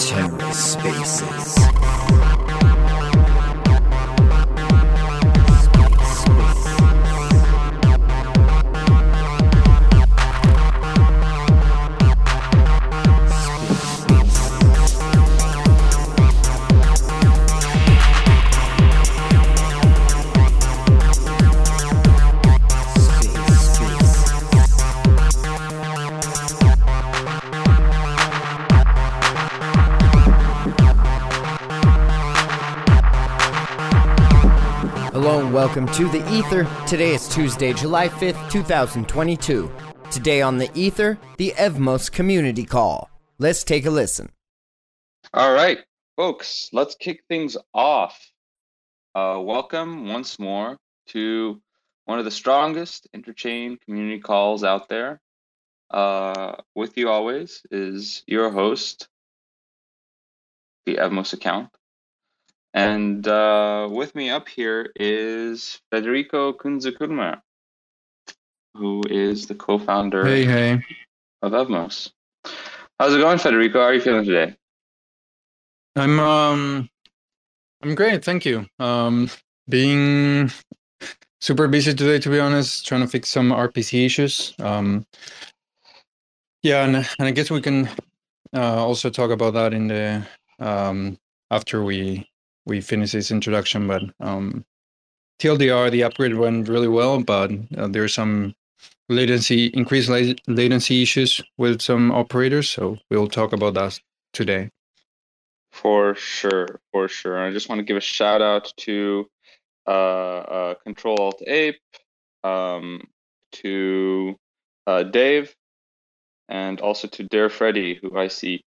Terror Spaces. Welcome to The Ether. Today is Tuesday, July 5th, 2022. Today on The Ether, the Evmos Community Call. Let's take a listen. All right, folks, let's kick things off. Welcome once more to one of the strongest interchain community calls out there. With you always is your host, the Evmos account. And with me up here is Federico Kunze Kühlmann, who is the co-founder of Evmos. How's it going, Federico? How are you feeling today? I'm great, thank you. Being super busy today, to be honest, trying to fix some RPC issues. And I guess we can also talk about that in the after we finished this introduction, but TLDR, the upgrade went really well, but there are some increased latency issues with some operators, so we'll talk about that today. For sure. And I just want to give a shout out to Control-Alt-Ape, to Dave, and also to Dare Freddy, who I see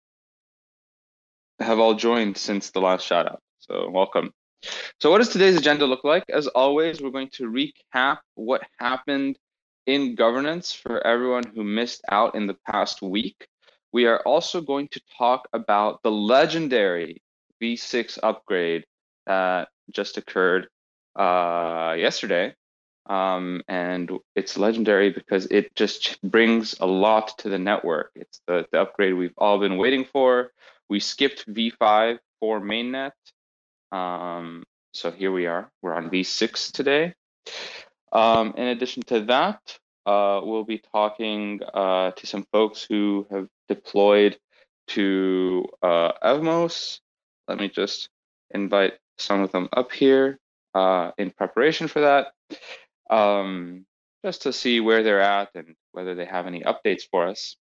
have all joined since the last shout out. So welcome. So what does today's agenda look like? As always, we're going to recap what happened in governance for everyone who missed out in the past week. We are also going to talk about the legendary V6 upgrade that just occurred yesterday. And it's legendary because it just brings a lot to the network. It's the upgrade we've all been waiting for. We skipped V5 for mainnet. So here we are. We're on V6 today. In addition to that, we'll be talking to some folks who have deployed to Evmos. Let me just invite some of them up here in preparation for that, just to see where they're at and whether they have any updates for us.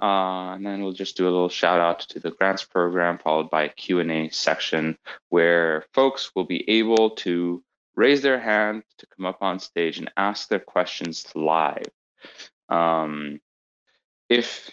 And then we'll just do a little shout out to the grants program, followed by a Q&A section where folks will be able to raise their hand to come up on stage and ask their questions live. If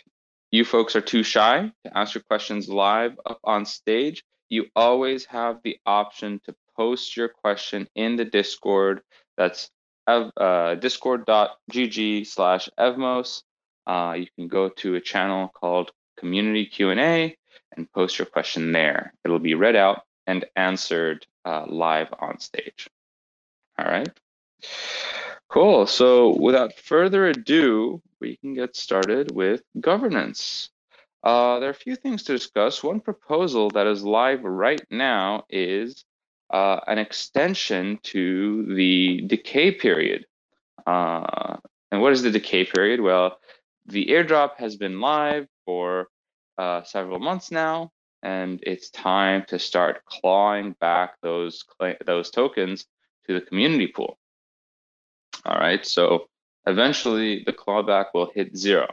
you folks are too shy to ask your questions live up on stage, you always have the option to post your question in the Discord. That's discord.gg/evmos. You can go to a channel called Community Q&A and post your question there. It'll be read out and answered live on stage. All right. Cool. So without further ado, we can get started with governance. There are a few things to discuss. One proposal that is live right now is an extension to the decay period. And what is the decay period? Well, the airdrop has been live for several months now, and it's time to start clawing back those tokens to the community pool. All right, so eventually the clawback will hit zero.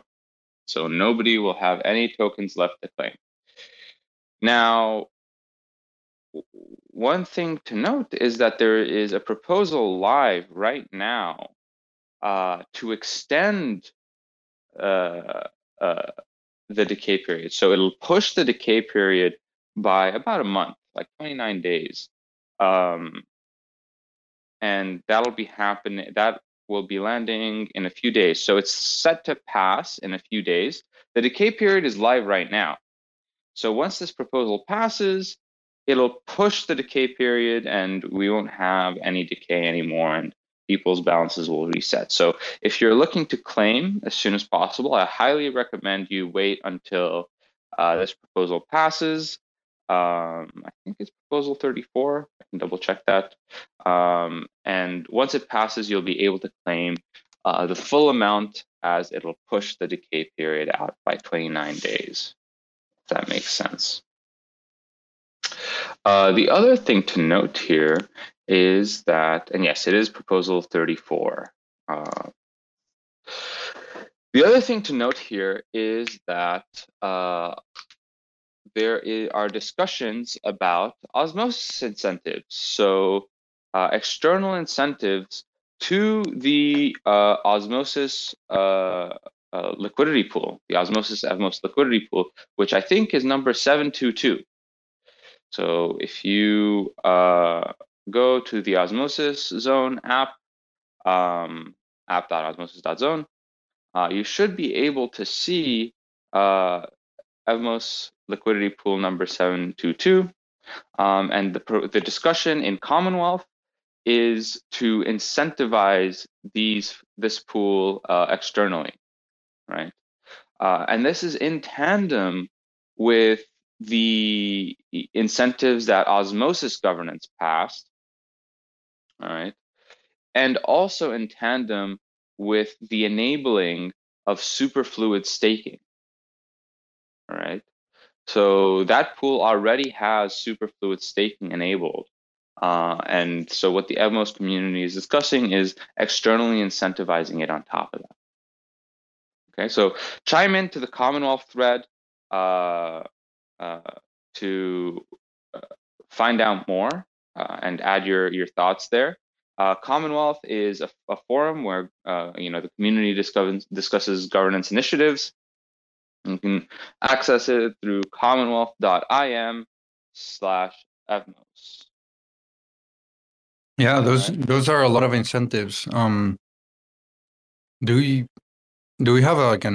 So nobody will have any tokens left to claim. Now, one thing to note is that there is a proposal live right now to extend the decay period. So it'll push the decay period by about a month, like 29 days. And that will be landing in a few days. So it's set to pass in a few days. The decay period is live right now. So once this proposal passes, it'll push the decay period and we won't have any decay anymore. And people's balances will reset. So if you're looking to claim as soon as possible, I highly recommend you wait until this proposal passes. I think it's proposal 34. I can double check that. And once it passes, you'll be able to claim the full amount, as it'll push the decay period out by 29 days, if that makes sense. The other thing to note here is that, and yes, it is proposal 34. The other thing to note here is that there are discussions about osmosis incentives. So external incentives to the osmosis liquidity pool, the osmosis Evmos liquidity pool, which I think is number 722. So if you go to the Osmosis Zone app, app.osmosis.zone, you should be able to see Evmos liquidity pool number 722. And the discussion in Commonwealth is to incentivize this pool externally, right? And this is in tandem with the incentives that Osmosis governance passed, all right, and also in tandem with the enabling of superfluid staking, all right? So that pool already has superfluid staking enabled. And so what the Evmos community is discussing is externally incentivizing it on top of that. Okay, so chime into the Commonwealth thread to find out more and add your thoughts there. Commonwealth is a forum where the community discusses governance initiatives. You can access it through commonwealth.im/Evmos. Yeah, those are a lot of incentives. Do we have like a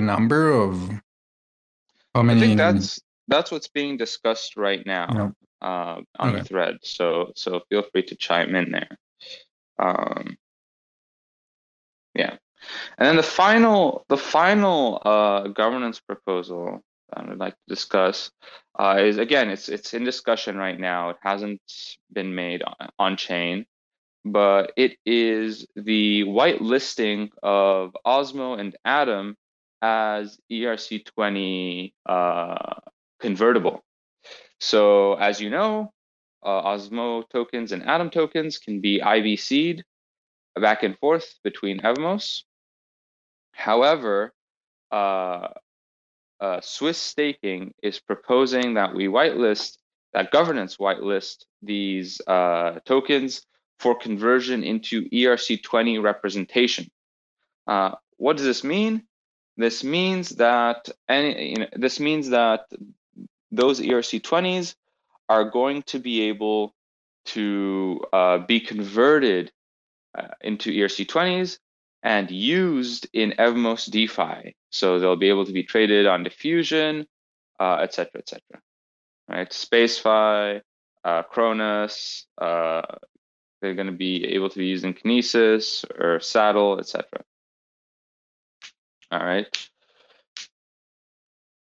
number of how many? I think that's what's being discussed right now, yeah, on the thread. So feel free to chime in there. Yeah, and then the final governance proposal that I'd like to discuss is, again, it's in discussion right now. It hasn't been made on chain, but it is the whitelisting of Osmo and Atom as ERC20 convertible. So as you know, Osmo tokens and Atom tokens can be IVC'd back and forth between Evmos. However, Swiss Staking is proposing that we whitelist, that governance whitelist these tokens for conversion into ERC20 representation. What does this mean? This means that those ERC20s are going to be able to be converted into ERC20s and used in Evmos DeFi. So they'll be able to be traded on Diffusion, et cetera, right? SpaceFi, Cronus, they're going to be able to be used in Kinesis or Saddle, et cetera. All right.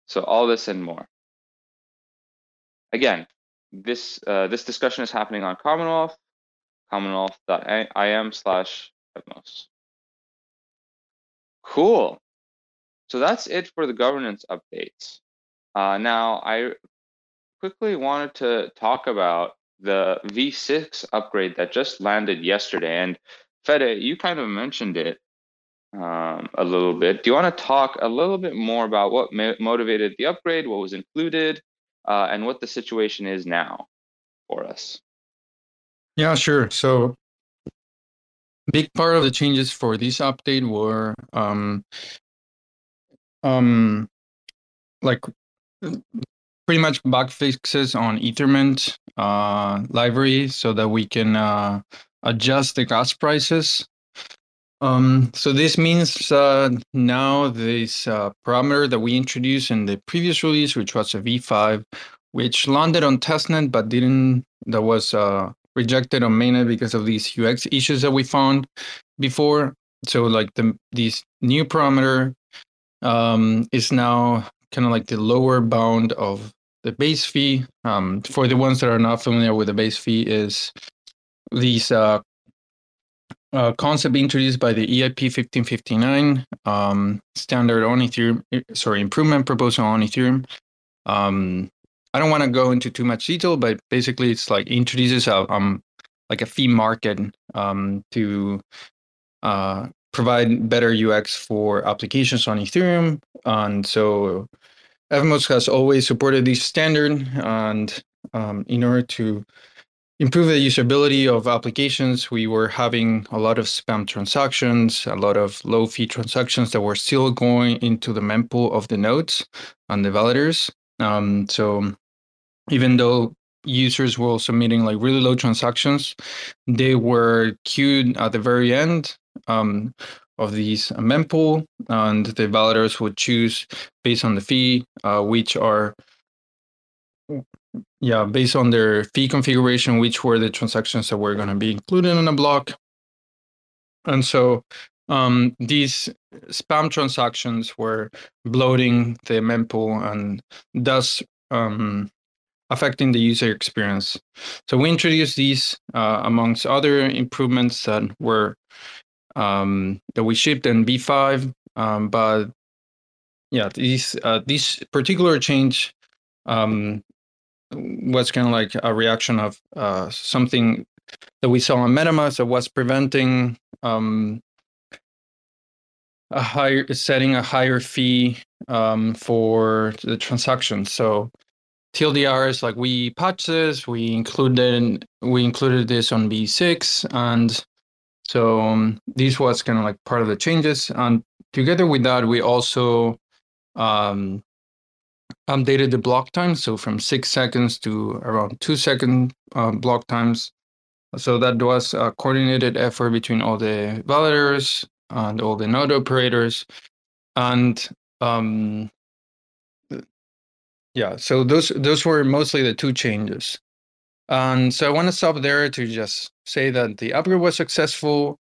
So all this and more. Again, this discussion is happening on Commonwealth, commonwealth.im/Evmos. Cool. So that's it for the governance updates. Now, I quickly wanted to talk about the V6 upgrade that just landed yesterday. And Fede, you kind of mentioned it a little bit. Do you want to talk a little bit more about what motivated the upgrade, what was included, and what the situation is now for us? Yeah, sure. So big part of the changes for this update were like pretty much bug fixes on Ethermint library so that we can adjust the gas prices. So this means now this parameter that we introduced in the previous release, which was a V5, which landed on testnet but didn't, that was rejected on mainnet because of these UX issues that we found before. So like these new parameter is now kind of like the lower bound of the base fee. For the ones that are not familiar with the base fee, is these concept introduced by the EIP 1559 standard on Ethereum, sorry, improvement proposal on Ethereum. I don't want to go into too much detail, but basically it's like introduces like a fee market to provide better UX for applications on Ethereum. And so Evmos has always supported this standard, and in order to improve the usability of applications, we were having a lot of spam transactions, a lot of low fee transactions that were still going into the mempool of the nodes and the validators. So even though users were submitting like really low transactions, they were queued at the very end of these mempool, and the validators would choose based on the fee, which are, yeah, based on their fee configuration, which were the transactions that were going to be included in a block. And so these spam transactions were bloating the mempool and thus affecting the user experience. So we introduced these amongst other improvements that were that we shipped in V5. But yeah, these particular change was kind of like a reaction of something that we saw on MetaMask that was preventing setting a higher fee for the transaction. So TLDR is like we patched this, we included this on V6, and so this was kind of like part of the changes. And together with that, we also updated the block time, so from 6 seconds to around 2 second block times. So that was a coordinated effort between all the validators and all the node operators, and yeah, so those were mostly the two changes. And so I want to stop there to just say that the upgrade was successful.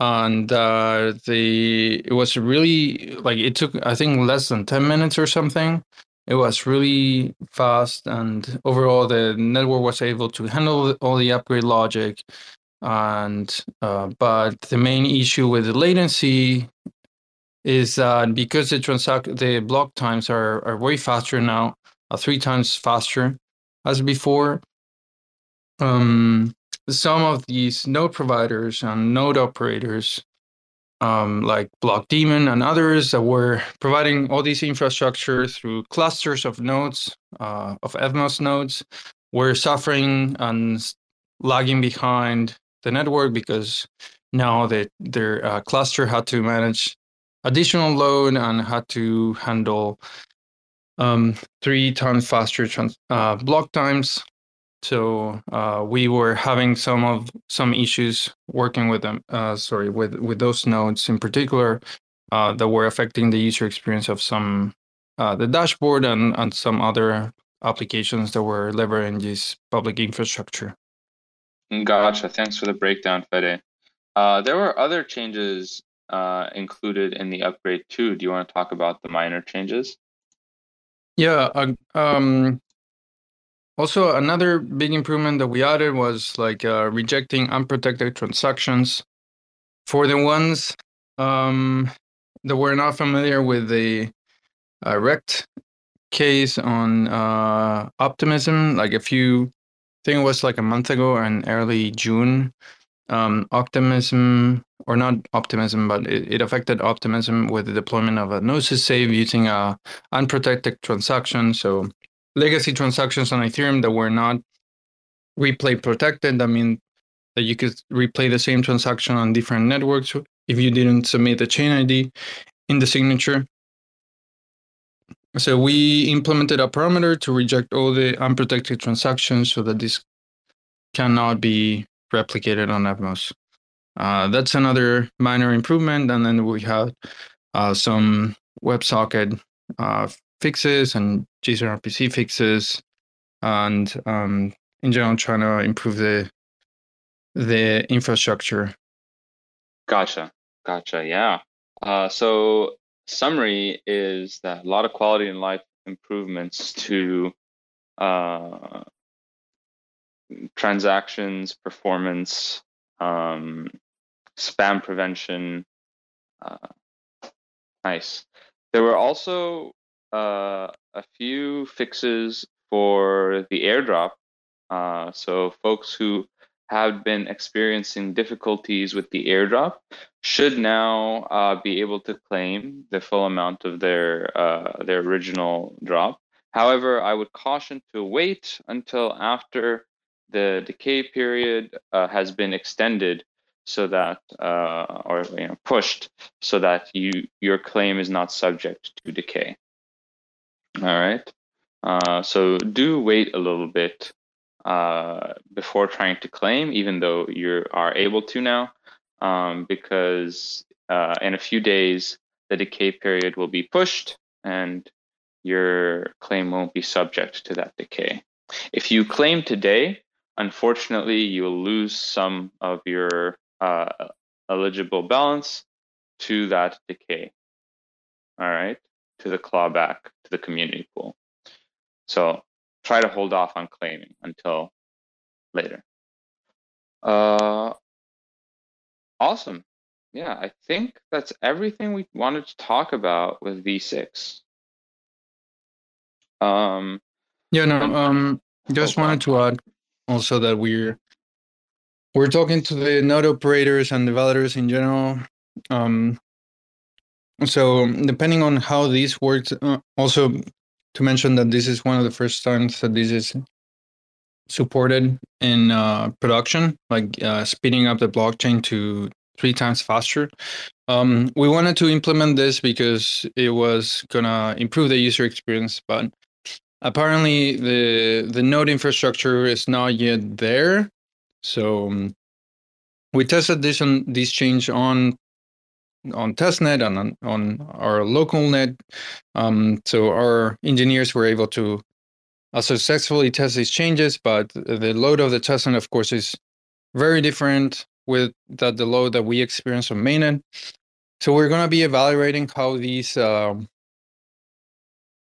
And it was really, like, it took, I think, less than 10 minutes or something. It was really fast, and overall the network was able to handle all the upgrade logic. And but the main issue with the latency is that because the block times are way faster now, 3 times faster as before, some of these node providers and node operators, like Blockdaemon and others that were providing all these infrastructure through clusters of nodes, of Evmos nodes, were suffering and lagging behind the network because now their cluster had to manage additional load and had to handle 3 times faster block times. So we were having some issues working with them. With those nodes in particular that were affecting the user experience of some the dashboard and some other applications that were leveraging this public infrastructure. Gotcha. Thanks for the breakdown, Fede. There were other changes included in the upgrade too. Do you want to talk about the minor changes? Yeah. Also, another big improvement that we added was like rejecting unprotected transactions. For the ones that were not familiar with the RECT case on Optimism, like I think it was like a month ago in early June, Optimism, or not Optimism, but it affected Optimism with the deployment of a Gnosis Safe using an unprotected transaction. So legacy transactions on Ethereum that were not replay protected. I mean, that you could replay the same transaction on different networks if you didn't submit the chain ID in the signature. So we implemented a parameter to reject all the unprotected transactions so that this cannot be replicated on Evmos. That's another minor improvement. And then we had some WebSocket fixes and JSON RPC fixes, and in general trying to improve the the infrastructure. Gotcha. Yeah. So summary is that a lot of quality in life improvements to transactions, performance, spam prevention. Nice. There were also a few fixes for the airdrop. So folks who have been experiencing difficulties with the airdrop should now be able to claim the full amount of their original drop. However, I would caution to wait until after the decay period has been extended, so that pushed, so that your claim is not subject to decay. All right. So do wait a little bit before trying to claim, even though you are able to now, because in a few days the decay period will be pushed and your claim won't be subject to that decay. If you claim today, unfortunately, you'll lose some of your eligible balance to that decay. All right, to the clawback, to the community pool. So try to hold off on claiming until later. Awesome. Yeah, I think that's everything we wanted to talk about with V6. Just wanted to add also that we're talking to the node operators and developers in general. So depending on how this works, also to mention that this is one of the first times that this is supported in production, like speeding up the blockchain to 3 times faster. We wanted to implement this because it was going to improve the user experience, but apparently the node infrastructure is not yet there. So we tested this change on testnet and on our local net. So our engineers were able to successfully test these changes, but the load of the testnet, of course, is very different with the load that we experience on mainnet. So we're going to be evaluating how these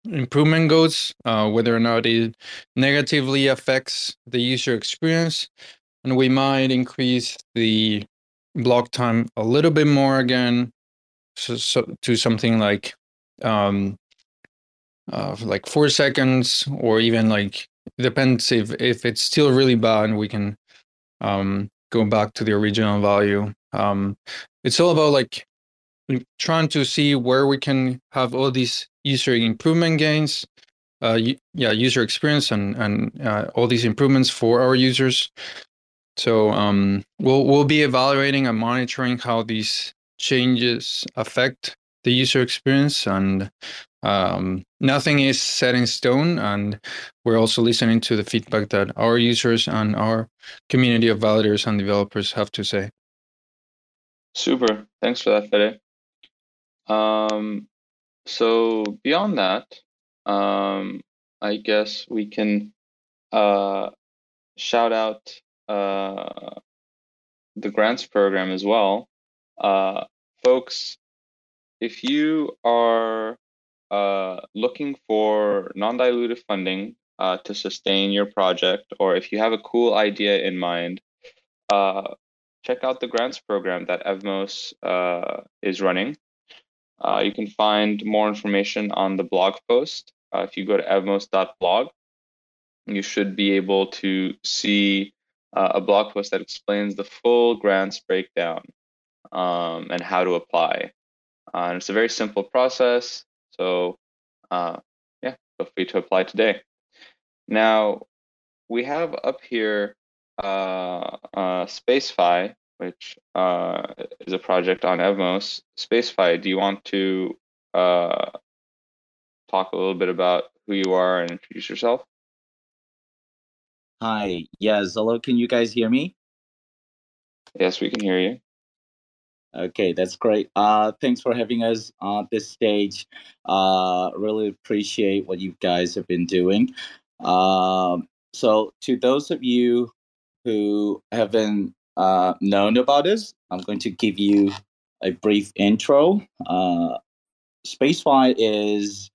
improvement goes, whether or not it negatively affects the user experience, and we might increase the block time a little bit more again, so to something like 4 seconds, or even like, depends if it's still really bad, we can go back to the original value. It's all about like trying to see where we can have all these user improvement gains, user experience, and all these improvements for our users. So we'll be evaluating and monitoring how these changes affect the user experience, and nothing is set in stone. And we're also listening to the feedback that our users and our community of validators and developers have to say. Super. Thanks for that, Fede. So beyond that, I guess we can shout out the grants program as well. Folks, if you are looking for non-dilutive funding to sustain your project, or if you have a cool idea in mind, check out the grants program that Evmos is running. You can find more information on the blog post. If you go to evmos.blog, you should be able to see a blog post that explains the full grants breakdown and how to apply. And it's a very simple process. So feel free to apply today. Now, we have up here SpaceFi, which is a project on Evmos. SpaceFi, do you want to talk a little bit about who you are and introduce yourself? Hi. Yes. Hello. Can you guys hear me? Yes, we can hear you. Okay, that's great. Thanks for having us on this stage. Really appreciate what you guys have been doing. So to those of you who haven't known about this, I'm going to give you a brief intro. SpaceFi is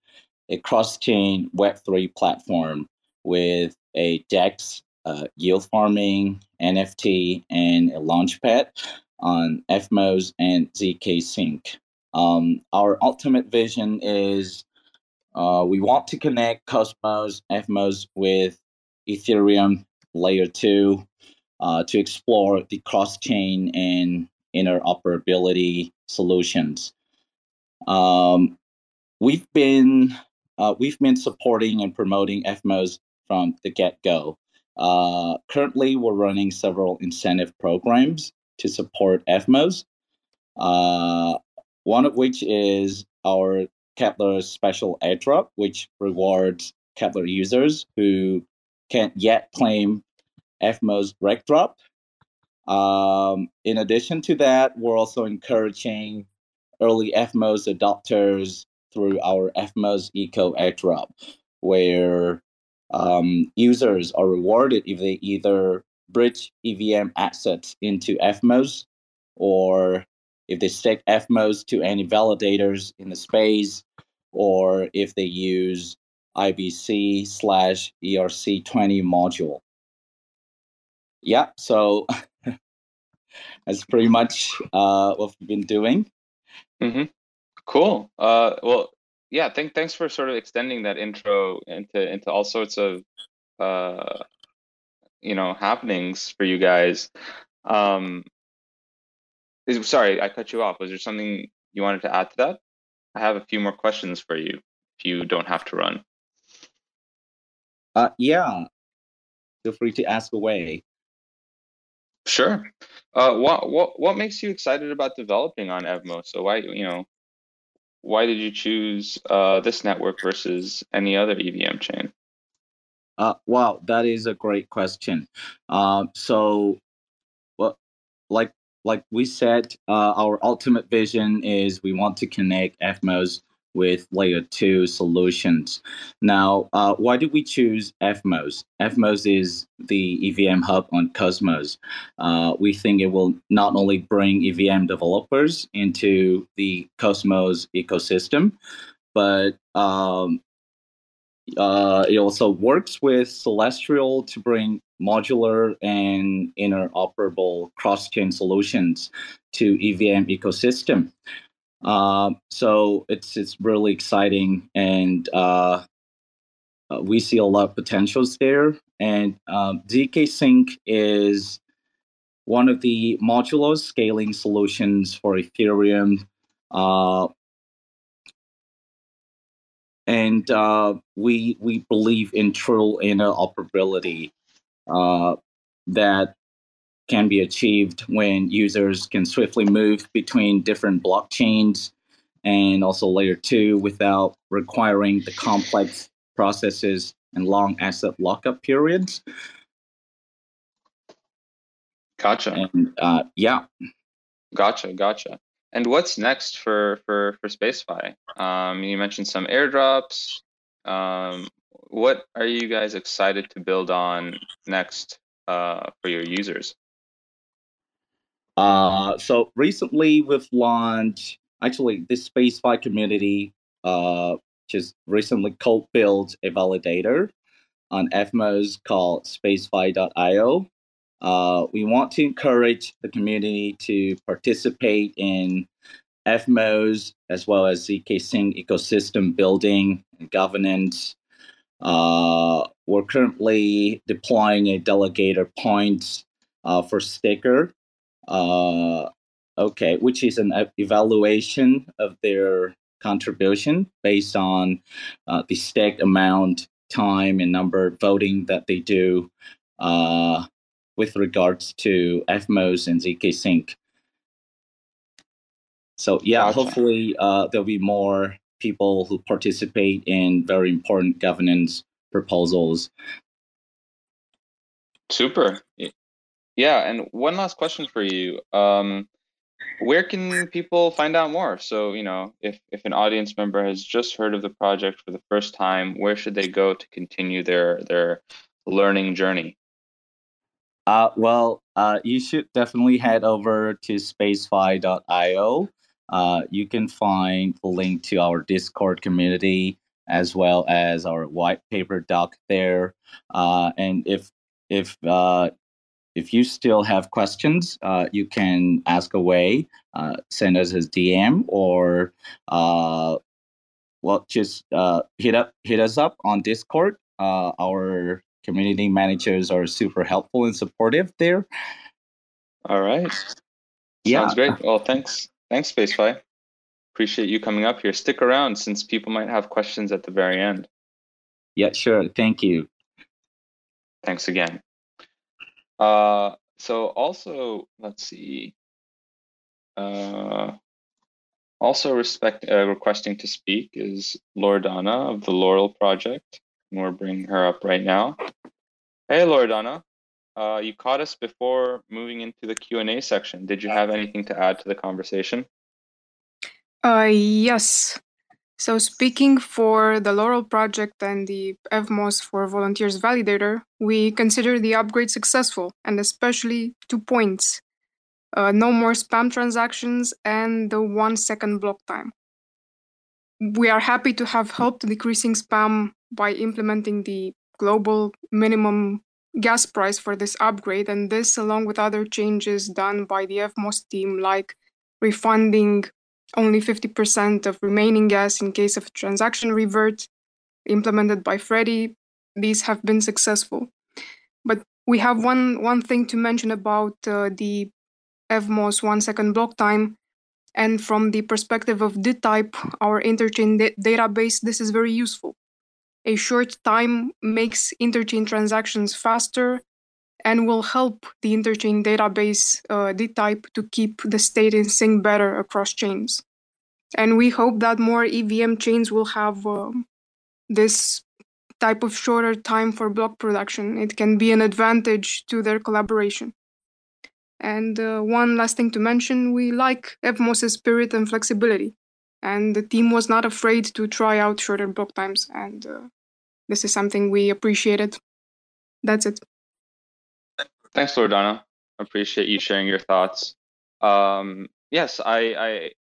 a cross-chain Web3 platform with a DEX, yield farming, NFT, and a launchpad on Evmos and ZK Sync. Our ultimate vision is we want to connect Cosmos, Evmos with Ethereum Layer 2 to explore the cross-chain and interoperability solutions. We've been supporting and promoting Evmos from the get-go. Currently, we're running several incentive programs to support Evmos, one of which is our Kepler special airdrop, which rewards Kepler users who can't yet claim Evmos reg drop. In addition to that, we're also encouraging early Evmos adopters through our Evmos Eco airdrop, where users are rewarded if they either bridge EVM assets into Evmos, or if they stake Evmos to any validators in the space, or if they use IBC/ERC20 module. Yeah, so that's pretty much what we've been doing. Mm-hmm. Cool. Well, yeah, thanks for sort of extending that intro into all sorts of happenings for you guys. Sorry, I cut you off. Was there something you wanted to add to that? I have a few more questions for you if you don't have to run. Yeah, feel free to ask away. Sure. What makes you excited about developing on Evmos? So why did you choose this network versus any other EVM chain? Wow, that is a great question. Like we said, our ultimate vision is we want to connect Evmos with Layer 2 solutions. Now, why did we choose Evmos? Evmos is the EVM hub on Cosmos. We think it will not only bring EVM developers into the Cosmos ecosystem, but it also works with Celestial to bring modular and interoperable cross-chain solutions to EVM ecosystem. So it's really exciting, and we see a lot of potentials there. And ZK Sync is one of the modular scaling solutions for Ethereum, and we believe in true interoperability that can be achieved when users can swiftly move between different blockchains and also Layer 2 without requiring the complex processes and long asset lockup periods. Gotcha. And, yeah. Gotcha. And what's next for SpaceFi? You mentioned some airdrops. What are you guys excited to build on next for your users? So recently we've launched, actually the SpaceFi community just recently co-built a validator on Evmos called SpaceFi.io. We want to encourage the community to participate in Evmos as well as ZK Sync ecosystem building and governance. We're currently deploying a delegator point for Sticker. Which is an evaluation of their contribution based on the staked amount, time, and number of voting that they do with regards to Evmos and ZK Sync. So yeah, gotcha. Hopefully there'll be more people who participate in very important governance proposals. Super. Yeah, and one last question for you. Where can people find out more? So, if an audience member has just heard of the project for the first time, where should they go to continue their learning journey? You should definitely head over to spacefi.io. You can find a link to our Discord community as well as our white paper doc there. And if you still have questions, you can ask away. Send us a DM or hit us up on Discord. Our community managers are super helpful and supportive there. All right. Yeah. Sounds great. Well, thanks. Thanks, SpaceFi. Appreciate you coming up here. Stick around since people might have questions at the very end. Yeah, sure. Thank you. Thanks again. So also, let's see. Requesting to speak is Loredana of the Laurel Project. And we're bringing her up right now. Hey, Loredana. You caught us before moving into the Q&A section. Did you have anything to add to the conversation? Yes. So speaking for the Laurel Project and the Evmos for Volunteers Validator, we consider the upgrade successful, and especially 2 points. No more spam transactions and the 1 second block time. We are happy to have helped decreasing spam by implementing the global minimum gas price for this upgrade, and this, along with other changes done by the Evmos team, like refunding only 50% of remaining gas in case of transaction revert implemented by Freddy, these have been successful. But we have one thing to mention about the Evmos 1 second block time. And from the perspective of D-Type, our interchain database, this is very useful. A short time makes interchain transactions faster and will help the interchain database D-Type to keep the state in sync better across chains. And we hope that more EVM chains will have this type of shorter time for block production. It can be an advantage to their collaboration. And one last thing to mention, we like Evmos' spirit and flexibility. And the team was not afraid to try out shorter block times. And this is something we appreciated. That's it. Thanks, Loredana. I appreciate you sharing your thoughts. Yes, I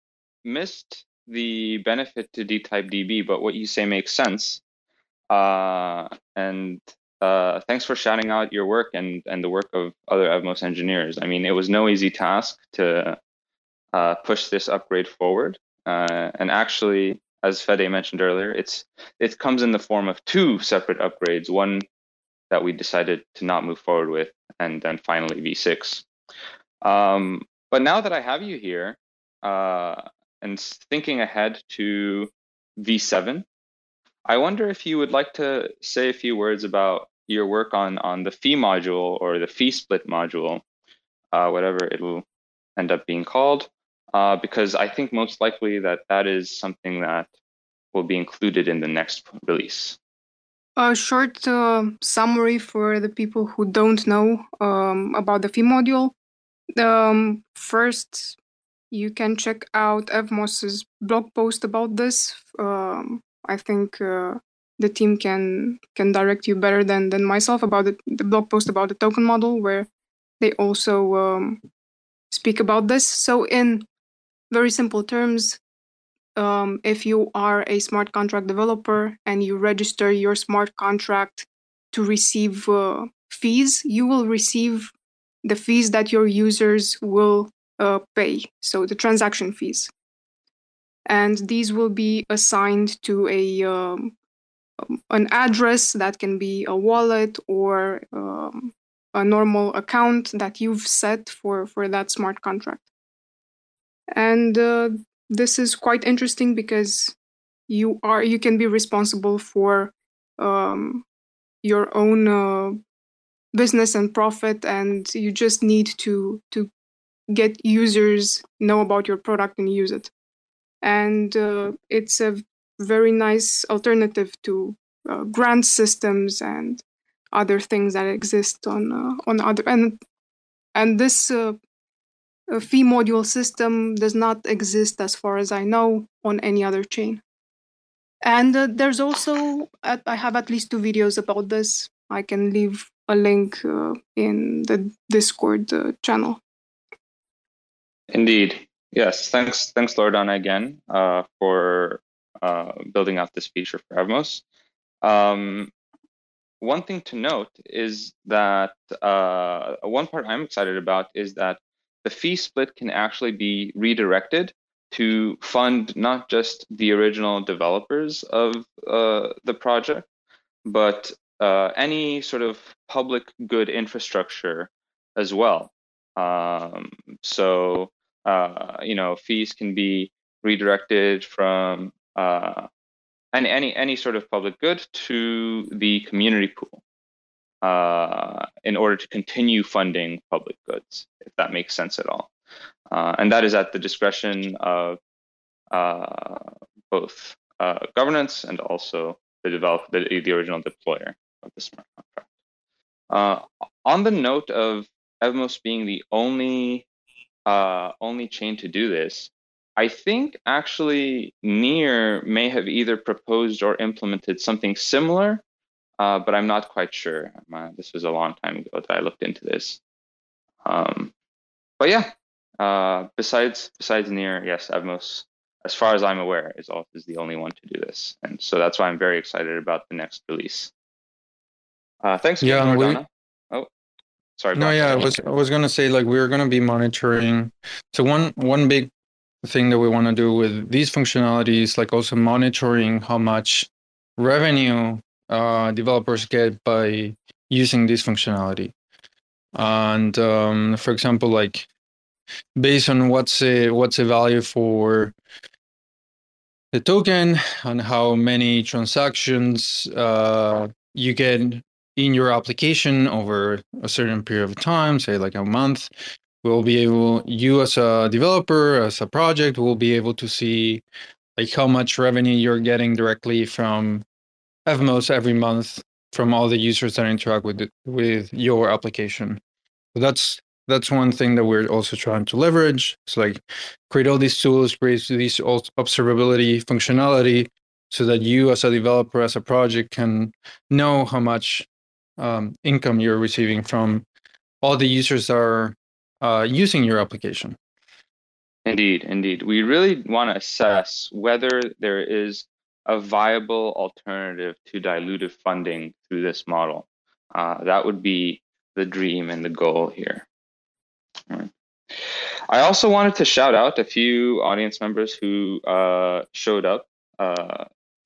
missed the benefit to D-Type DB, but what you say makes sense. And thanks for shouting out your work and the work of other Evmos engineers. I mean, it was no easy task to push this upgrade forward. And actually, as Fede mentioned earlier, it comes in the form of 2 separate upgrades, one that we decided to not move forward with, and then finally V6. But now that I have you here, and thinking ahead to V7, I wonder if you would like to say a few words about your work on the fee module or the fee split module, whatever it will end up being called, because I think most likely that is something that will be included in the next release. A short summary for the people who don't know about the fee module. First, you can check out Evmos's blog post about this. I think the team can direct you better than myself about the blog post about the token model, where they also speak about this. So in very simple terms, if you are a smart contract developer and you register your smart contract to receive fees, you will receive the fees that your users will pay, so the transaction fees. And these will be assigned to an address that can be a wallet or a normal account that you've set for that smart contract. And this is quite interesting because you can be responsible for your own business and profit, and you just need to get users know about your product and use it. And it's a very nice alternative to grant systems and other things that exist on other and this fee module system does not exist, as far as I know, on any other chain. And there's also I have at least 2 videos about this. I can leave a link in the Discord channel. Indeed. Yes. Thanks, Loredana, again for building out this feature for Evmos. One thing to note is that one part I'm excited about is that the fee split can actually be redirected to fund not just the original developers of the project, but any sort of public good infrastructure as well. You know, fees can be redirected from any sort of public good to the community pool in order to continue funding public goods, if that makes sense at all. And that is at the discretion of both governance and also the original deployer of the smart contract. On the note of Evmos being the only chain to do this, I think actually NEAR may have either proposed or implemented something similar, but I'm not quite sure. This was a long time ago that I looked into this. But yeah, besides NEAR, yes, Evmos, as far as I'm aware, is the only one to do this, and so that's why I'm very excited about the next release. Thanks, Loredana. Sorry. No, yeah, I was gonna say, like, we're gonna be monitoring. So one big thing that we want to do with these functionalities, like, also monitoring how much revenue developers get by using this functionality. And for example, like, based on what's a value for the token and how many transactions you get in your application over a certain period of time, say like a month, you as a developer, as a project, will be able to see like how much revenue you're getting directly from Evmos every month from all the users that interact with your application. So that's one thing that we're also trying to leverage. It's like create all these tools, create these observability functionality so that you as a developer, as a project, can know how much income you're receiving from all the users that are using your application. Indeed. We really want to assess whether there is a viable alternative to dilutive funding through this model. That would be the dream and the goal here. Right. I also wanted to shout out a few audience members who showed up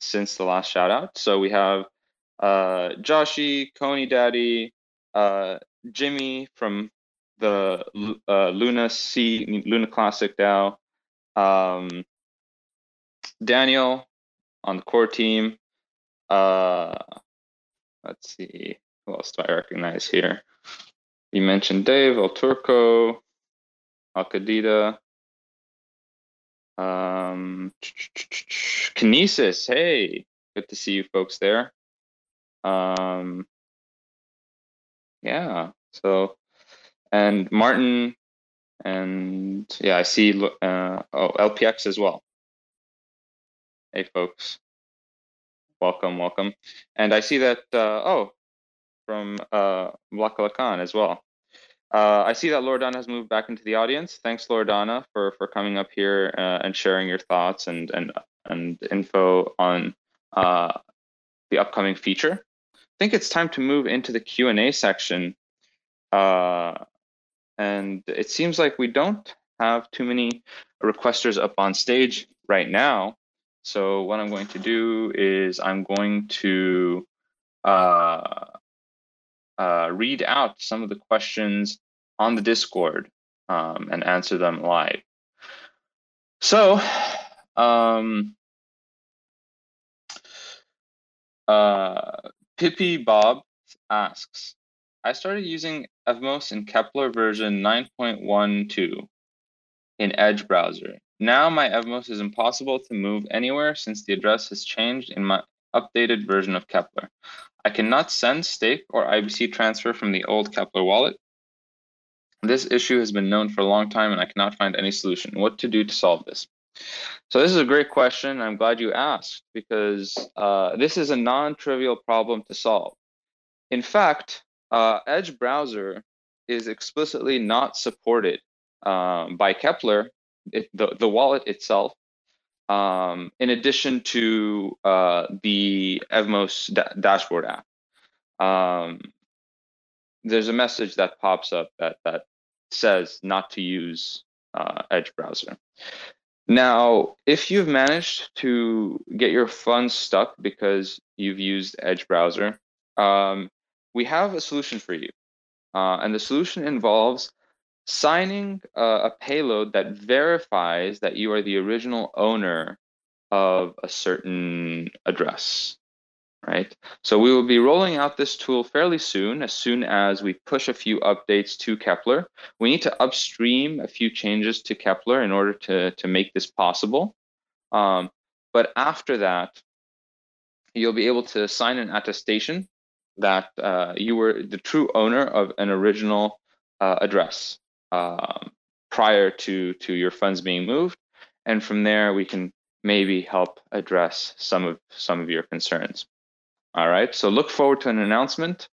since the last shout out. So we have Joshi, Coney Daddy, Jimmy from the Luna Classic DAO, Daniel on the core team. Let's see, who else do I recognize here? You mentioned Dave, El Turco, Al-Qadida, Kinesis. Hey, good to see you folks there. Yeah, so. And Martin, and yeah, I see LPX as well. Hey, folks. Welcome. And I see that, from Blackalakan as well. I see that Loredana has moved back into the audience. Thanks, Loredana, for coming up here and sharing your thoughts and info on the upcoming feature. I think it's time to move into the Q&A section. And it seems like we don't have too many requesters up on stage right now. So what I'm going to do is I'm going to read out some of the questions on the Discord and answer them live. So Pippi Bob asks, I started using Evmos in Kepler version 9.12 in Edge browser. Now my Evmos is impossible to move anywhere since the address has changed in my updated version of Kepler. I cannot send stake or IBC transfer from the old Kepler wallet. This issue has been known for a long time and I cannot find any solution. What to do to solve this? So this is a great question. I'm glad you asked because this is a non-trivial problem to solve. In fact, Edge browser is explicitly not supported by Kepler, the wallet itself, in addition to the Evmos dashboard app. There's a message that pops up that says not to use Edge browser. Now, if you've managed to get your funds stuck because you've used Edge browser, we have a solution for you. And the solution involves signing a payload that verifies that you are the original owner of a certain address, right? So we will be rolling out this tool fairly soon. As soon as we push a few updates to Kepler, we need to upstream a few changes to Kepler in order to make this possible. But after that, you'll be able to sign an attestation that you were the true owner of an original address prior to your funds being moved. And from there, we can maybe help address some of your concerns. All right, so look forward to an announcement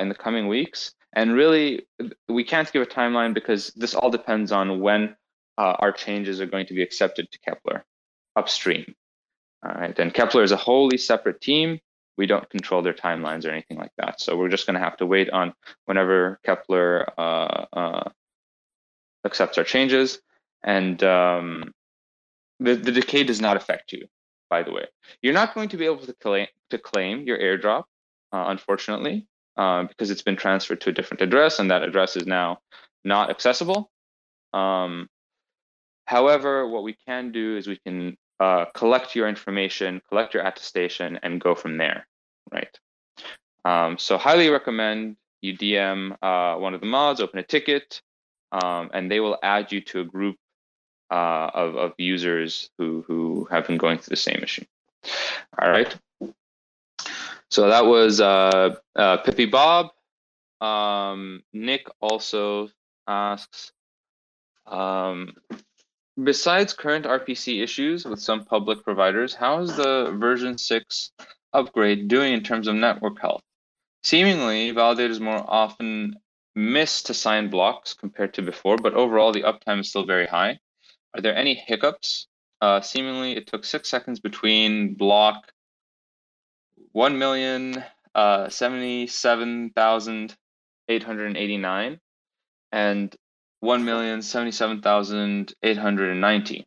in the coming weeks. And really, we can't give a timeline because this all depends on when our changes are going to be accepted to Kepler upstream. All right, and Kepler is a wholly separate team. We don't control their timelines or anything like that. So we're just going to have to wait on whenever Kepler accepts our changes. And the decay does not affect you, by the way. You're not going to be able to claim your airdrop, unfortunately, because it's been transferred to a different address, and that address is now not accessible. However, what we can do is we can collect your information, collect your attestation, and go from there, right? So highly recommend you DM one of the mods, open a ticket, and they will add you to a group of users who have been going through the same issue. All right. So that was Pippy Bob. Nick also asks, besides current RPC issues with some public providers, how is the version 6 upgrade doing in terms of network health? Seemingly, validators more often miss to sign blocks compared to before, but overall, the uptime is still very high. Are there any hiccups? Seemingly, it took 6 seconds between block 1,077,889 and 1,077,890.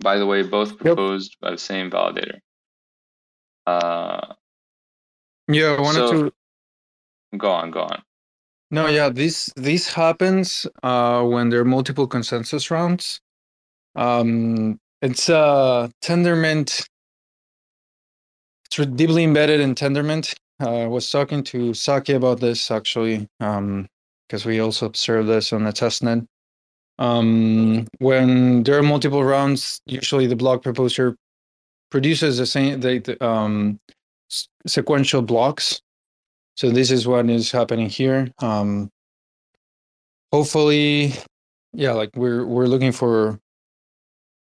By the way, both proposed by the same validator. Yeah, I wanted to go on. No, yeah, this happens when there are multiple consensus rounds. It's Tendermint. It's deeply embedded in Tendermint. I was talking to Zaki about this actually. Because we also observe this on the testnet. When there are multiple rounds, usually the block proposer produces the same sequential blocks. So this is what is happening here. Hopefully, yeah, like we're looking for,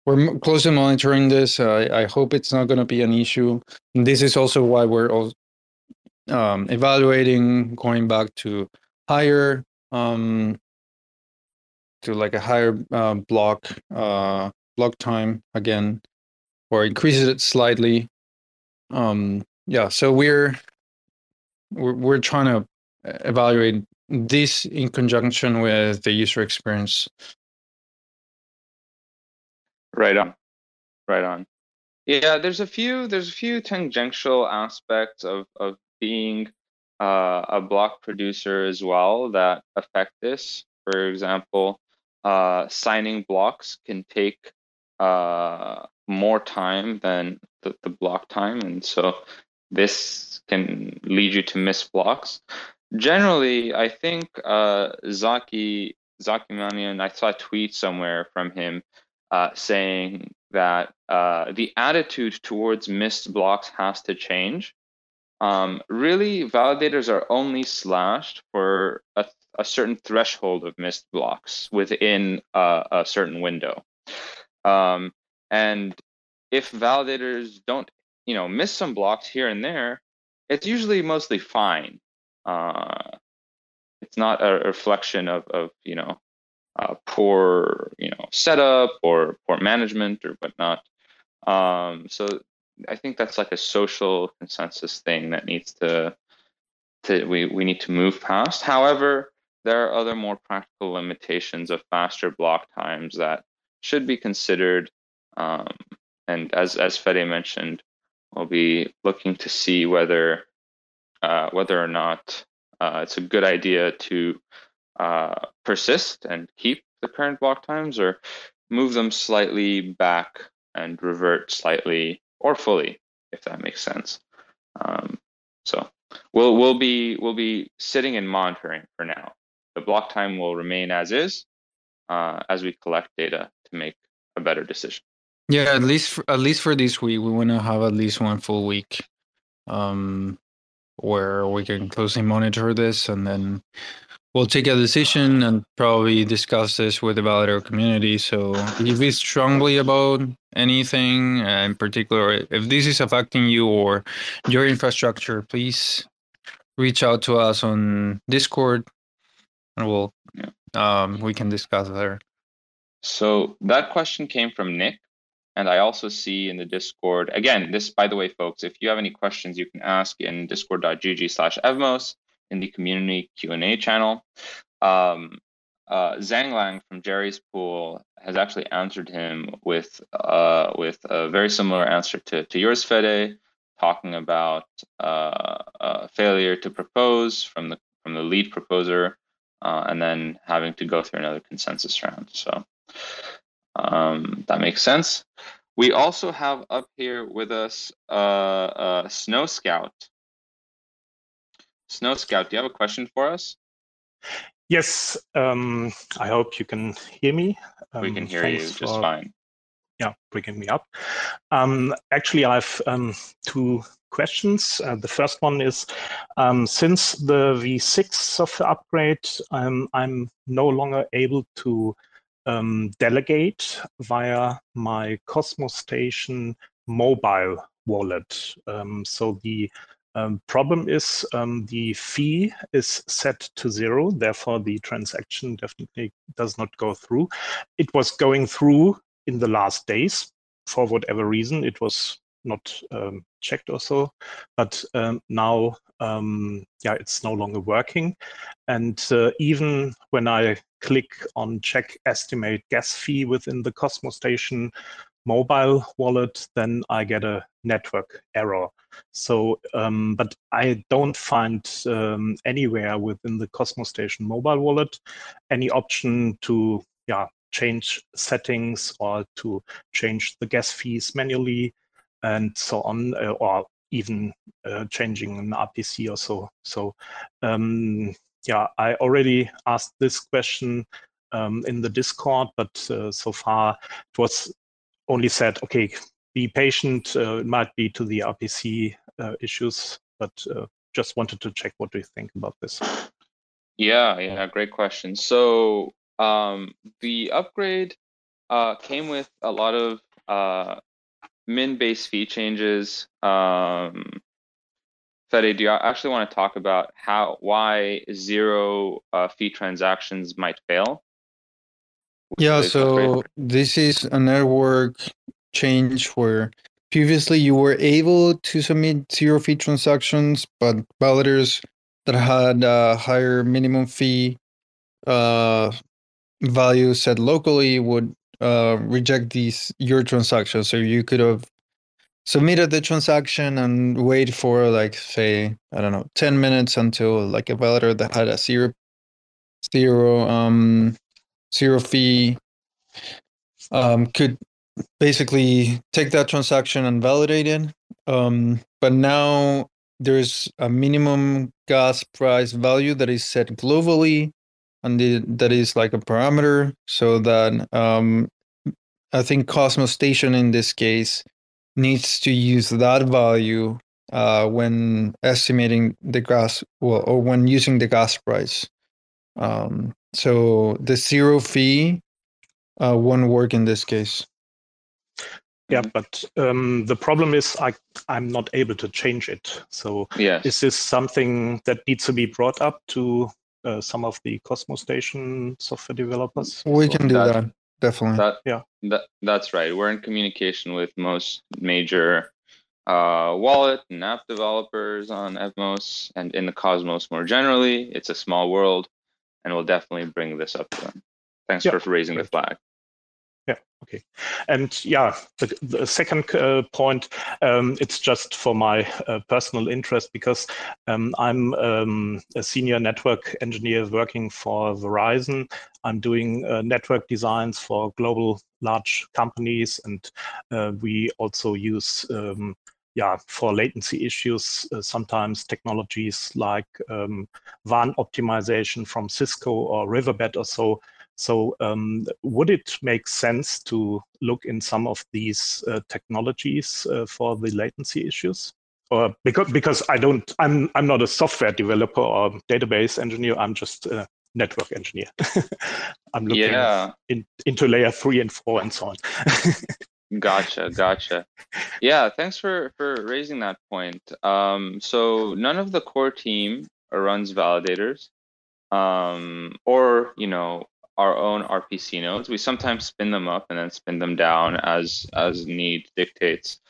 we're closely monitoring this. I hope it's not going to be an issue. And this is also why we're all, evaluating going back to higher to like a higher block time again, or increases it slightly. Yeah, so we're trying to evaluate this in conjunction with the user experience. Right on. Yeah, there's a few tangential aspects of being a block producer as well that affect this. For example, signing blocks can take more time than the block time, and so this can lead you to miss blocks. Generally, I think Zaki Manian, I saw a tweet somewhere from him saying that the attitude towards missed blocks has to change. Really, validators are only slashed for a certain threshold of missed blocks within a certain window. And if validators don't, miss some blocks here and there, it's usually mostly fine. It's not a reflection of poor setup or poor management or whatnot. So I think that's like a social consensus thing that needs to we need to move past. However, there are other more practical limitations of faster block times that should be considered. And as Fede mentioned, we'll be looking to see whether whether or not it's a good idea to persist and keep the current block times or move them slightly back and revert slightly or fully, if that makes sense. So we'll be sitting and monitoring for now. The block time will remain as is as we collect data to make a better decision. Yeah, at least for this week, we want to have at least one full week where we can closely monitor this, and then we'll take a decision and probably discuss this with the validator community. So if it's strongly about anything in particular, if this is affecting you or your infrastructure, please reach out to us on Discord, and we can discuss there. So that question came from Nick. And I also see in the Discord, again, this, by the way, folks, if you have any questions, you can ask in discord.gg/evmos in the community Q&A channel. Zhang Lang from Jerry's Pool has actually answered him with a very similar answer to yours, Fede, talking about failure to propose from the lead proposer and then having to go through another consensus round. So that makes sense. We also have up here with us Snow Scout. Snow Scout, do you have a question for us? Yes. I hope you can hear me. We can hear you just fine. Yeah, bringing me up. Actually, I have two questions. The first one is, since the V6 software upgrade, I'm no longer able to delegate via my Cosmos Station mobile wallet. So the problem is the fee is set to 0. Therefore, the transaction definitely does not go through. It was going through in the last days for whatever reason. It was not checked or so, but now, it's no longer working. And even when I click on check estimate gas fee within the Cosmos Station mobile wallet, then I get a network error. So, but I don't find anywhere within the Cosmos Station mobile wallet any option to change settings or to change the gas fees manually and so on, or even changing an RPC or so. So I already asked this question in the Discord, but so far it was only said, okay, be patient, it might be to the RPC issues, but just wanted to check what do you think about this. Yeah, great question. So the upgrade came with a lot of min base fee changes. Fede, do you actually want to talk about why zero fee transactions might fail? Yeah, so this is a network change where previously you were able to submit zero fee transactions, but validators that had a higher minimum fee value set locally would reject your transaction. So you could have submitted the transaction and wait for, like, say, I don't know, 10 minutes until like a validator that had a zero fee could basically take that transaction and validate it. But now there's a minimum gas price value that is set globally, and that is like a parameter, so that I think Cosmos Station in this case needs to use that value when estimating the gas, or when using the gas price. So the zero fee won't work in this case. Yeah, but the problem is I'm not able to change it. So yes. Is this something that needs to be brought up to some of the Cosmos Station software developers? We can do that, definitely. That's right. We're in communication with most major wallet and app developers on Evmos and in the Cosmos more generally. It's a small world, and we'll definitely bring this up to them. Thanks for raising the flag. Yeah, okay. And yeah, the second point, it's just for my personal interest, because I'm a senior network engineer working for Verizon. I'm doing network designs for global large companies, and we also use for latency issues, sometimes technologies like WAN optimization from Cisco or Riverbed or so. So would it make sense to look in some of these technologies for the latency issues? Or because I'm not a software developer or database engineer. I'm just a network engineer. I'm looking into layer 3 and 4 and so on. Gotcha. Yeah, thanks for raising that point. So none of the core team runs validators, or our own RPC nodes. We sometimes spin them up and then spin them down as need dictates.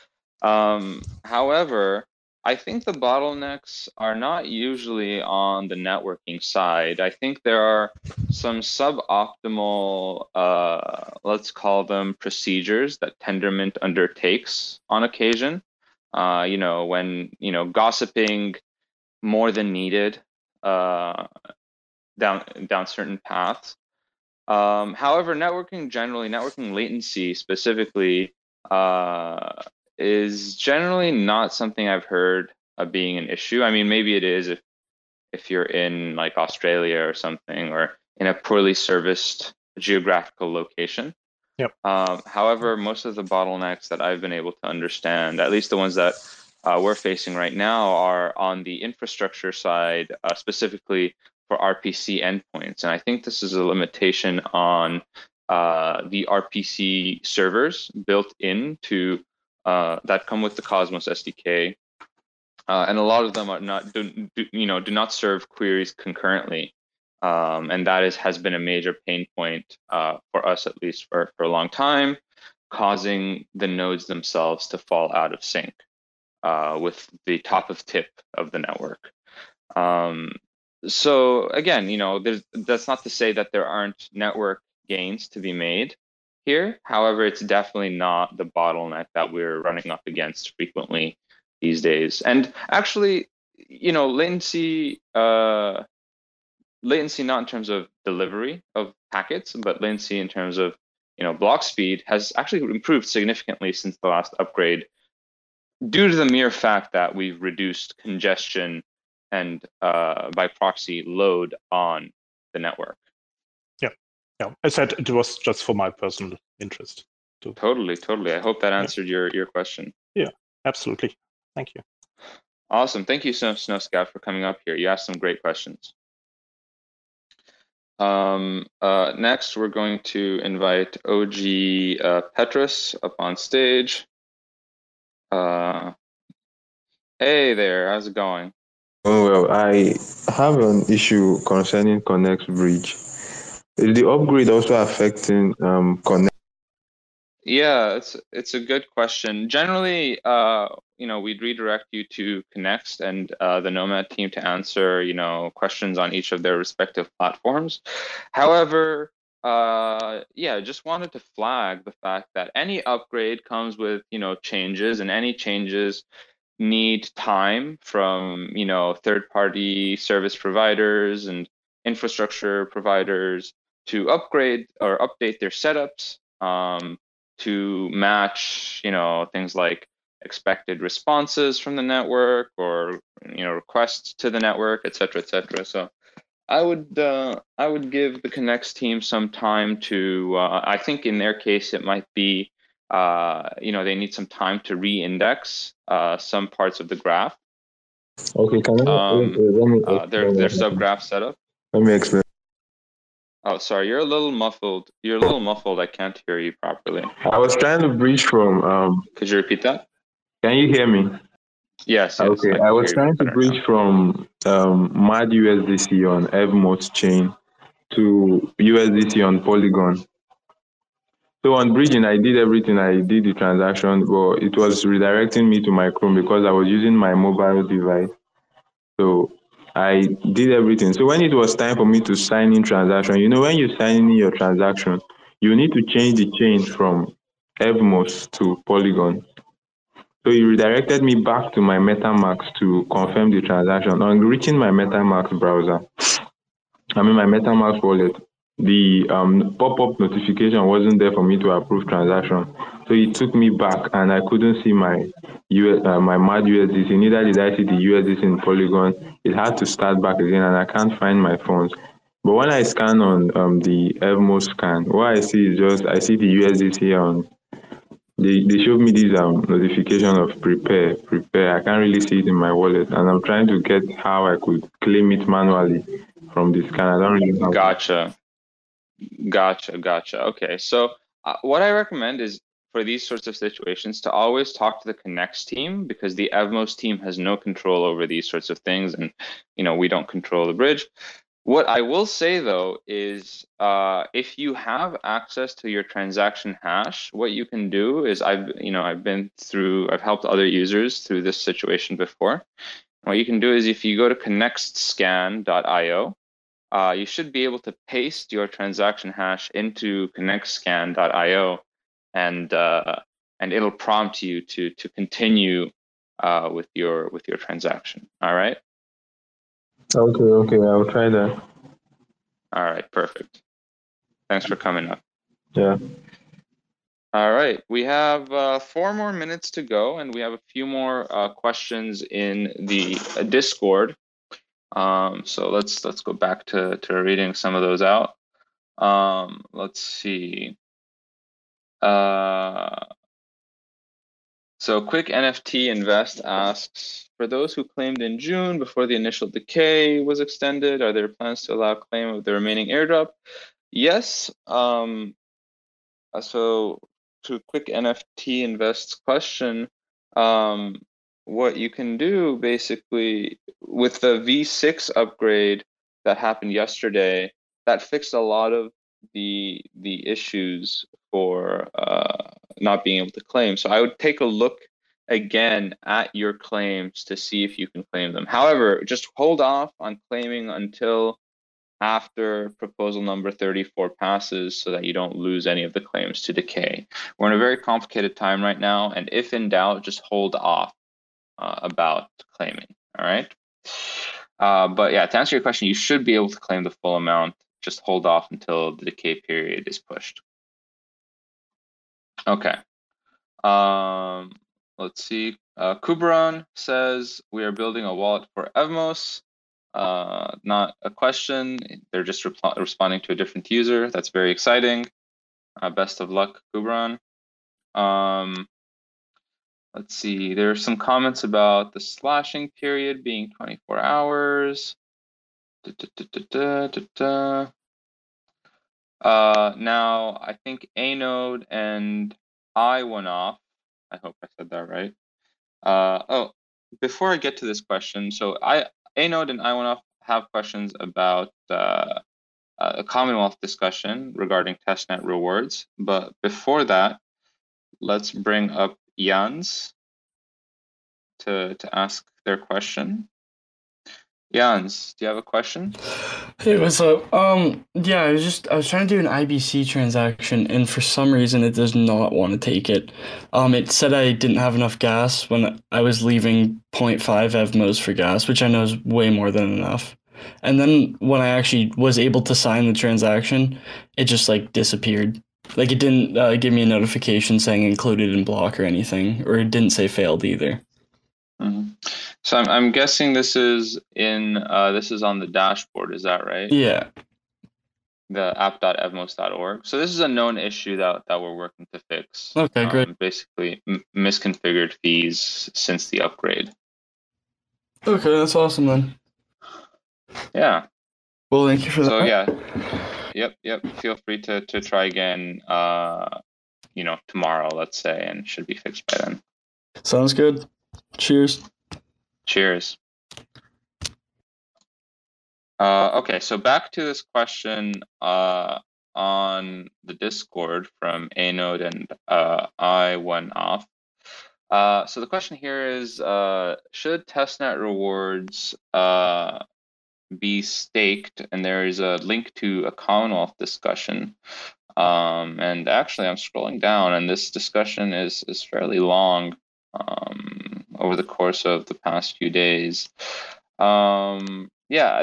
However, I think the bottlenecks are not usually on the networking side. I think there are some suboptimal, let's call them procedures that Tendermint undertakes on occasion. When gossiping more than needed down certain paths. However, networking latency specifically, is generally not something I've heard being an issue. I mean, maybe it is if you're in like Australia or something, or in a poorly serviced geographical location. Yep. However, most of the bottlenecks that I've been able to understand, at least the ones that we're facing right now, are on the infrastructure side, specifically for RPC endpoints. And I think this is a limitation on the RPC servers built into that come with the Cosmos SDK. And a lot of them are do not serve queries concurrently. And that has been a major pain point for us, at least for a long time, causing the nodes themselves to fall out of sync with the top of tip of the network. So again, that's not to say that there aren't network gains to be made here. However, it's definitely not the bottleneck that we're running up against frequently these days. And actually, latency not in terms of delivery of packets, but latency in terms of block speed has actually improved significantly since the last upgrade, due to the mere fact that we've reduced congestion and by proxy load on the network. Yeah. I said it was just for my personal interest. Totally. I hope that answered your question. Yeah, absolutely. Thank you. Awesome. Thank you, Snow Scout, for coming up here. You asked some great questions. Next, we're going to invite OG Petrus up on stage. Hey there, how's it going? Oh, well, I have an issue concerning Connext Bridge. Is the upgrade also affecting Connext? Yeah, it's a good question. Generally, we'd redirect you to Connext and the Nomad team to answer, questions on each of their respective platforms. However, just wanted to flag the fact that any upgrade comes with, changes, and any changes need time from third-party service providers and infrastructure providers to upgrade or update their setups to match things like expected responses from the network or requests to the network, etc. So I would give the Connext team some time to I think in their case it might be they need some time to re-index some parts of the graph. Okay, can I, let me their subgraph setup. Let me explain. Oh, sorry, you're a little muffled. You're a little muffled. I can't hear you properly. I was trying to reach from... Could you repeat that? Can you hear me? Yes. Okay, I was trying to reach from MAD USDC on Evmos chain to USDC on Polygon. So on bridging, I did everything. I did the transaction, but it was redirecting me to my Chrome because I was using my mobile device. So I did everything. So when it was time for me to sign in transaction, you know, when you sign in your transaction, you need to change the chain from Evmos to Polygon. So he redirected me back to my MetaMask to confirm the transaction. On reaching my MetaMask browser, I mean my MetaMask wallet, the pop-up notification wasn't there for me to approve transaction. So it took me back and I couldn't see my my MAD USDC, neither did I see the USDC in Polygon. It had to start back again and I can't find my funds. But when I scan on the Evmos scan, what I see is just, I see the USDC on, they showed me this notification of prepare. I can't really see it in my wallet and I'm trying to get how I could claim it manually from the scan. I don't really know. Gotcha. Okay, so what I recommend is for these sorts of situations to always talk to the Connext team, because the Evmos team has no control over these sorts of things, and you know, we don't control the bridge. What I will say, though, is if you have access to your transaction hash, what you can do is I've helped other users through this situation before. What you can do is if you go to connextscan.io, you should be able to paste your transaction hash into connextscan.io, and it'll prompt you to continue with your transaction. All right. Okay, I'll try that. All right, perfect. Thanks for coming up. Yeah. All right, we have 4 more minutes to go, and we have a few more questions in the Discord. So let's go back to reading some of those out. Let's see. So Quick NFT Invest asks, for those who claimed in June before the initial decay was extended, are there plans to allow claim of the remaining airdrop? Yes. So to Quick NFT Invest's question, what you can do basically with the V6 upgrade that happened yesterday, that fixed a lot of the issues for not being able to claim. So I would take a look again at your claims to see if you can claim them. However, just hold off on claiming until after proposal number 34 passes so that you don't lose any of the claims to decay. We're in a very complicated time right now, and if in doubt, just hold off about claiming, all right? But yeah, to answer your question, you should be able to claim the full amount. Just hold off until the decay period is pushed. Okay. Let's see. Kubran says, we are building a wallet for Evmos. Not a question. They're just responding to a different user. That's very exciting. Best of luck, Kubran. Let's see. There are some comments about the slashing period being 24 hours. Now, I think Anode and I went off. I hope I said that right. Oh, before I get to this question, so Anode and I went off have questions about a Commonwealth discussion regarding testnet rewards. But before that, let's bring up Jans to ask their question. Jans, do you have a question? Hey, what's up? Yeah, I was trying to do an IBC transaction, and for some reason it does not want to take it. It said I didn't have enough gas when I was leaving 0.5 Evmos for gas, which I know is way more than enough. And then when I actually was able to sign the transaction, it just like disappeared. Like it didn't give me a notification saying included in block or anything, or it didn't say failed either. Mm-hmm. So I'm guessing this is on the dashboard. Is that right? Yeah. The app.evmos.org. So this is a known issue that we're working to fix. Okay, great. Basically misconfigured fees since the upgrade. Okay, that's awesome then. Yeah. Well, thank you for that. So yeah. Yep. Feel free to try again, tomorrow, let's say, and it should be fixed by then. Sounds good. Cheers. Okay, so back to this question on the Discord from Anode and I1Off. So the question here is, should testnet rewards be staked? And there is a link to a Commonwealth discussion. And actually, I'm scrolling down, and this discussion is fairly long over the course of the past few days. Yeah,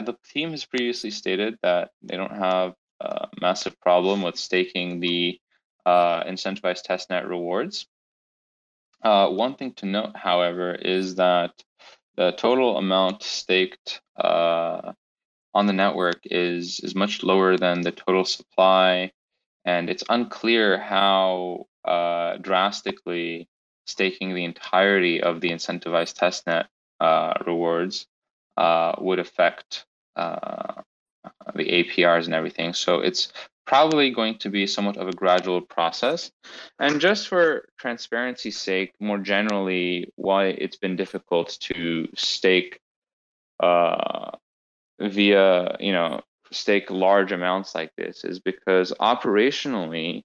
the team has previously stated that they don't have a massive problem with staking the incentivized testnet rewards. One thing to note, however, is that the total amount staked on the network is much lower than the total supply, and it's unclear how drastically staking the entirety of the incentivized testnet rewards would affect the APRs and everything. So it's probably going to be somewhat of a gradual process. And just for transparency's sake, more generally, why it's been difficult to stake stake large amounts like this is because operationally,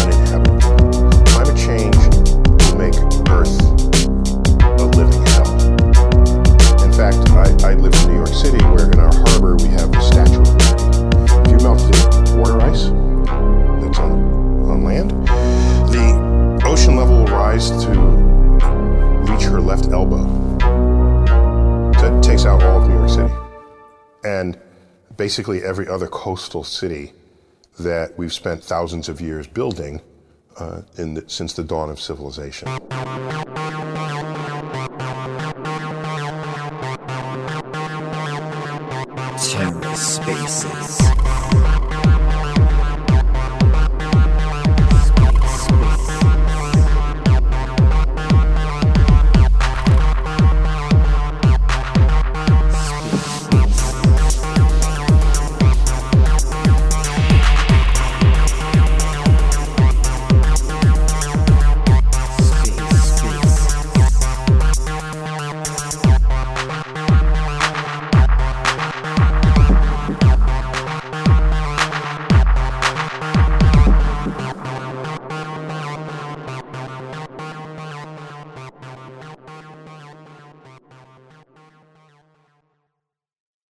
uninhabitable. Climate change make Earth a living hell. In fact, I live in New York City, where in our harbor we have the Statue of Liberty. If you melt the water ice that's on land, the ocean level will rise to reach her left elbow. That takes out all of New York City. And basically every other coastal city that we've spent thousands of years building since the dawn of civilization. Terror Spaces.